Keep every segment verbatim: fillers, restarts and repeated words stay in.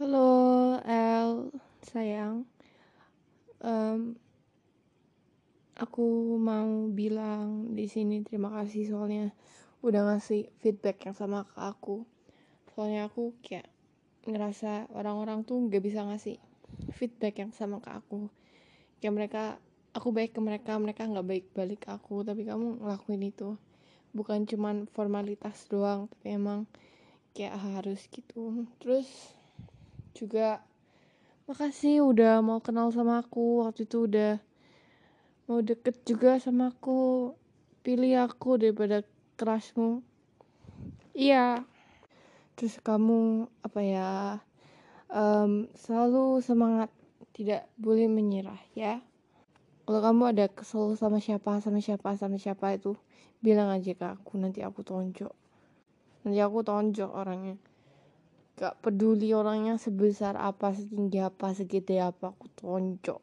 Halo El, sayang, um, aku mau bilang di sini terima kasih soalnya udah ngasih feedback yang sama ke aku. Soalnya aku kayak ngerasa orang-orang tuh gak bisa ngasih feedback yang sama ke aku. Kayak mereka, aku baik ke mereka, mereka gak baik balik ke aku. Tapi kamu ngelakuin itu bukan cuman formalitas doang, tapi emang kayak harus gitu. Terus juga makasih udah mau kenal sama aku. Waktu itu udah mau deket juga sama aku. Pilih aku daripada crushmu. Iya. Terus kamu apa ya, um, selalu semangat, tidak boleh menyerah ya. Kalau kamu ada kesel sama siapa sama siapa sama siapa itu bilang aja ke aku, nanti aku tonjok. Nanti aku tonjok orangnya. Gak peduli orangnya sebesar apa, setinggi apa, segede apa, aku tonjok.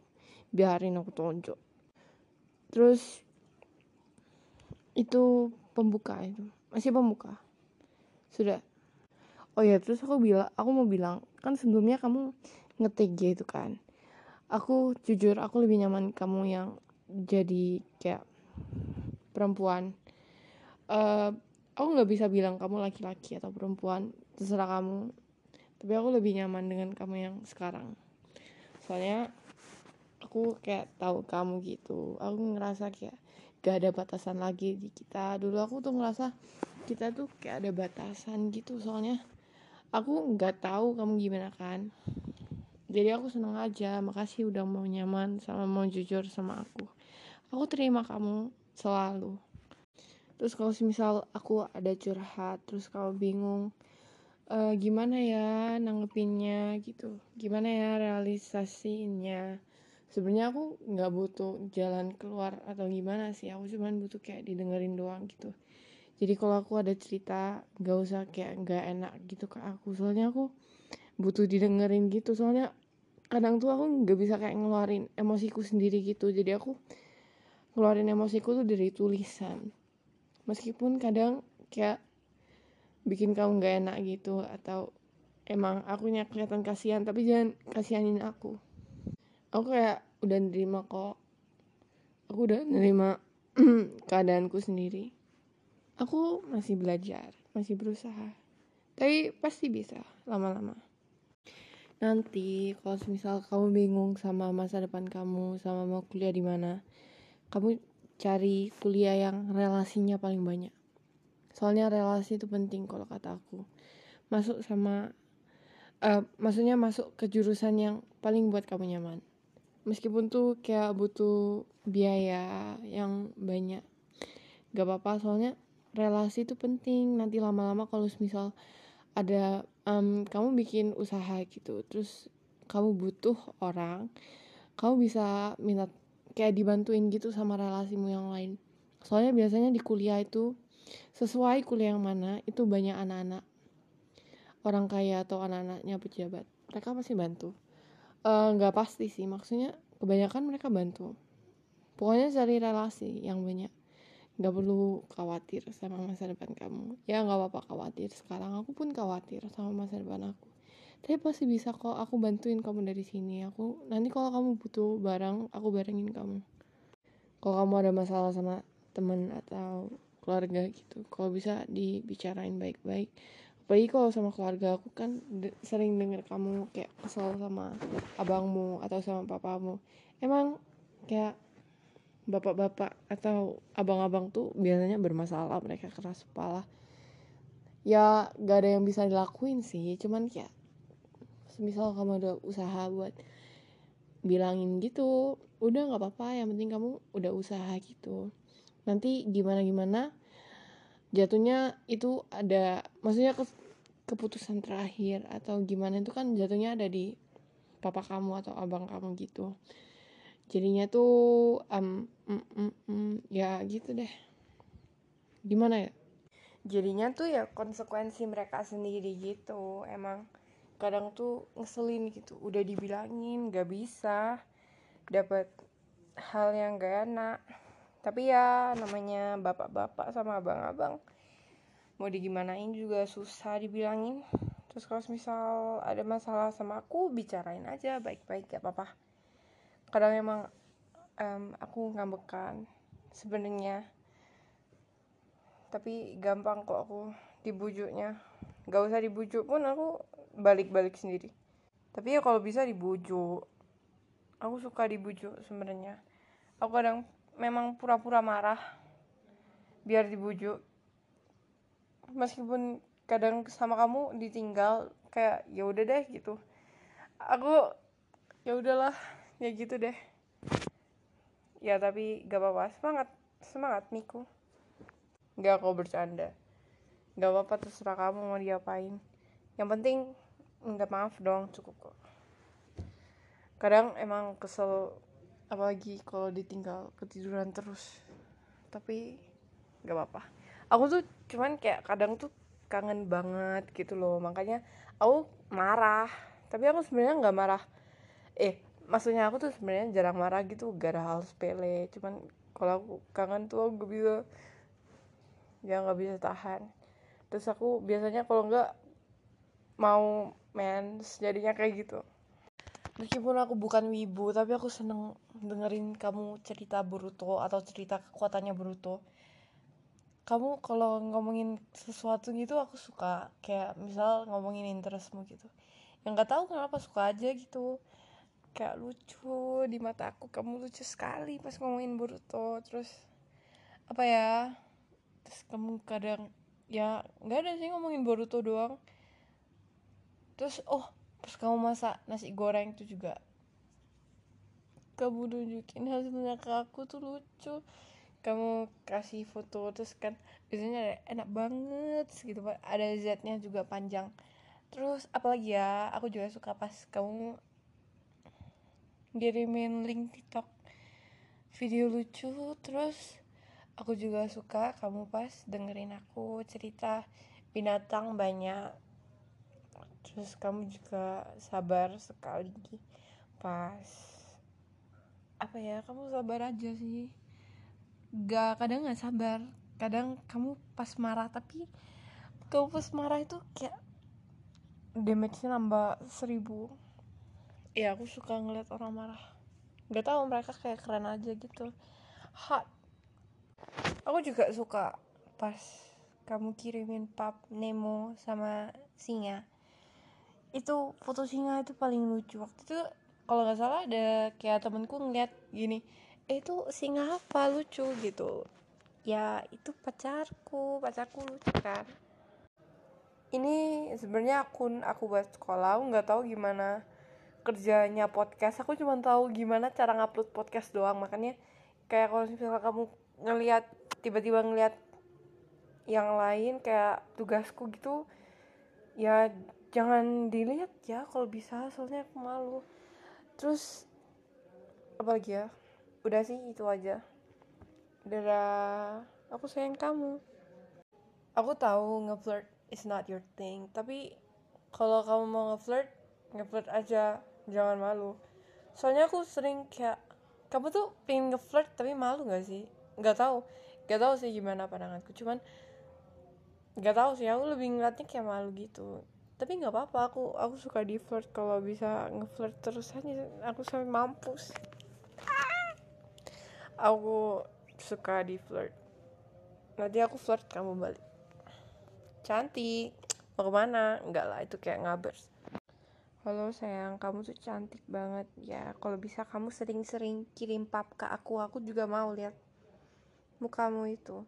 Biarin aku tonjok. Terus itu pembuka itu. Masih pembuka. Sudah. Oh ya, terus aku bilang, aku mau bilang, kan sebelumnya kamu nge-T G itu kan. Aku jujur, aku lebih nyaman kamu yang jadi kayak perempuan. Uh, aku gak bisa bilang kamu laki-laki atau perempuan. Terserah kamu. Tapi aku lebih nyaman dengan kamu yang sekarang. Soalnya aku kayak tahu kamu gitu. Aku ngerasa kayak gak ada batasan lagi di kita. Dulu aku tuh ngerasa kita tuh kayak ada batasan gitu. Soalnya aku gak tahu kamu gimana kan. Jadi aku seneng aja. Makasih udah mau nyaman sama mau jujur sama aku. Aku terima kamu selalu. Terus kalau misal aku ada curhat, terus kalau bingung Uh, gimana ya nanggepinnya gitu, gimana ya realisasinya, sebenarnya aku nggak butuh jalan keluar atau gimana sih, aku cuman butuh kayak didengerin doang gitu. Jadi kalau aku ada cerita nggak usah kayak nggak enak gitu ke aku, soalnya aku butuh didengerin gitu. Soalnya kadang tuh aku nggak bisa kayak ngeluarin emosiku sendiri gitu, jadi aku ngeluarin emosiku tuh dari tulisan, meskipun kadang kayak bikin kamu gak enak gitu, atau emang akunya kelihatan kasihan, tapi jangan kasihanin aku. Aku kayak udah nerima kok. Aku udah nerima keadaanku sendiri. Aku masih belajar, masih berusaha. Tapi pasti bisa lama-lama. Nanti kalau misal kamu bingung sama masa depan kamu, sama mau kuliah di mana, kamu cari kuliah yang relasinya paling banyak. Soalnya relasi itu penting kalau kata aku. Masuk sama, uh, maksudnya masuk ke jurusan yang paling buat kamu nyaman. Meskipun tuh kayak butuh biaya yang banyak. Gak apa-apa, soalnya relasi itu penting. Nanti lama-lama kalau misal ada, um, kamu bikin usaha gitu. Terus kamu butuh orang, kamu bisa minta kayak dibantuin gitu sama relasimu yang lain. Soalnya biasanya di kuliah itu, sesuai kuliah yang mana itu banyak anak-anak orang kaya atau anak-anaknya pejabat, mereka pasti bantu. Nggak e, pasti sih, maksudnya kebanyakan mereka bantu. Pokoknya cari relasi yang banyak, nggak perlu khawatir sama masa depan kamu. Ya nggak apa-apa khawatir, sekarang aku pun khawatir sama masa depan aku, tapi pasti bisa kok. Aku bantuin kamu dari sini. Aku nanti kalau kamu butuh barang, aku barengin kamu. Kalau kamu ada masalah sama teman atau keluarga gitu, kalau bisa dibicarain baik-baik. Apalagi kalau sama keluarga, aku kan de- sering denger kamu kayak kesel sama abangmu atau sama papamu. Emang kayak bapak-bapak atau abang-abang tuh biasanya bermasalah, mereka keras kepala. Ya gak ada yang bisa dilakuin sih, cuman kayak misal kamu ada usaha buat bilangin gitu, udah gak apa-apa, yang penting kamu udah usaha gitu. Nanti gimana-gimana jatuhnya itu ada, maksudnya ke, keputusan terakhir atau gimana itu kan jatuhnya ada di papa kamu atau abang kamu gitu. Jadinya tuh um, mm, mm, mm, ya gitu deh. Gimana ya? Jadinya tuh ya konsekuensi mereka sendiri gitu. Emang kadang tuh ngeselin gitu. Udah dibilangin gak bisa, dapat hal yang gak enak. Tapi ya namanya bapak-bapak sama abang-abang, mau digimanain juga susah dibilangin. Terus kalau misal ada masalah sama aku, bicarain aja baik-baik, gak apa-apa. Kadang memang um, aku ngambekan sebenarnya, tapi gampang kok aku dibujuknya. Gak usah dibujuk pun aku balik-balik sendiri. Tapi ya kalau bisa dibujuk. Aku suka dibujuk sebenarnya. Aku kadang memang pura-pura marah biar dibujuk. Meskipun kadang sama kamu ditinggal kayak ya udah deh gitu. Aku ya udahlah, ya gitu deh. Ya tapi gak apa-apa, semangat, semangat Miku. Gak, kau bercanda. Gak apa-apa, terserah kamu mau diapain. Yang penting minta maaf dong, cukup kok. Kadang emang kesel, apalagi kalau ditinggal ketiduran terus. Tapi gak apa-apa. Aku tuh cuman kayak kadang tuh kangen banget gitu loh, makanya aku marah. Tapi aku sebenarnya nggak marah, eh maksudnya aku tuh sebenarnya jarang marah gitu, gara hal sepele. Cuman kalau aku kangen tuh aku bisa, ya nggak bisa tahan. Terus aku biasanya kalau nggak mau mens jadinya kayak gitu. Meskipun aku bukan wibu, tapi aku seneng dengerin kamu cerita Boruto atau cerita kekuatannya Boruto. Kamu kalau ngomongin sesuatu gitu aku suka, kayak misal ngomongin interestmu gitu. Yang gak tahu kenapa suka aja gitu. Kayak lucu di mata aku, kamu lucu sekali pas ngomongin Boruto. Terus apa ya? Terus kamu kadang ya enggak ada sih ngomongin Boruto doang. Terus oh, pas kamu masak nasi goreng itu juga kamu nunjukin hasilnya ke aku tuh lucu. Kamu kasih foto, terus kan biasanya enak banget gitu, ada Z-nya juga panjang. Terus apalagi ya, aku juga suka pas kamu ngirimin link TikTok video lucu. Terus aku juga suka kamu pas dengerin aku cerita binatang banyak. Terus kamu juga sabar sekali pas apa ya, kamu sabar aja sih. Gak, kadang gak sabar. Kadang kamu pas marah, tapi kamu pas marah itu kayak damage-nya nambah seribu. Ya aku suka ngeliat orang marah, gak tahu mereka kayak keren aja gitu, hot. Aku juga suka pas kamu kirimin pap Nemo sama singa. Itu foto singa itu paling lucu. Waktu itu kalau gak salah ada kayak temenku ngeliat gini, eh itu singa apa lucu gitu. Ya itu pacarku, pacarku lucu kan. Ini sebenarnya akun aku buat sekolah, aku nggak tahu gimana kerjanya podcast. Aku cuma tahu gimana cara ngupload podcast doang. Makanya kayak kalau misalnya kamu ngelihat tiba-tiba ngelihat yang lain kayak tugasku gitu, ya jangan dilihat ya kalau bisa, soalnya aku malu. Terus apa lagi ya? Udah sih itu aja. Dadah, aku sayang kamu. Aku tahu nge-flirt is not your thing, tapi kalau kamu mau nge-flirt, nge-flirt aja, jangan malu. Soalnya aku sering kayak, kamu tuh pengen nge-flirt tapi malu gak sih? Gak tahu, gak tahu sih gimana pandanganku. Cuman gak tahu sih, aku lebih ngeliatnya kayak malu gitu. Tapi nggak apa-apa, aku aku suka di-flirt. Kalau bisa nge-flirt terus aja, aku sampai mampus. Aku suka di flirt. Nanti aku flirt kamu balik, cantik, mau kemana? Enggak lah, itu kayak ngabers. Halo sayang, kamu tuh cantik banget. Ya kalau bisa kamu sering-sering kirim pap ke aku. Aku juga mau lihat mukamu itu.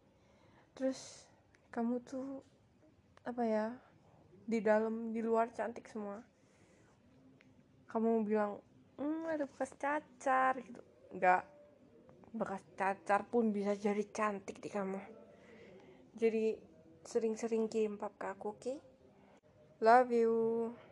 Terus kamu tuh apa ya, di dalam di luar cantik semua. Kamu bilang hmm ada bekas cacar gitu. Enggak, bekas cacar pun bisa jadi cantik di kamu. Jadi sering-sering kirim pap ke aku, oke? Okay? Love you.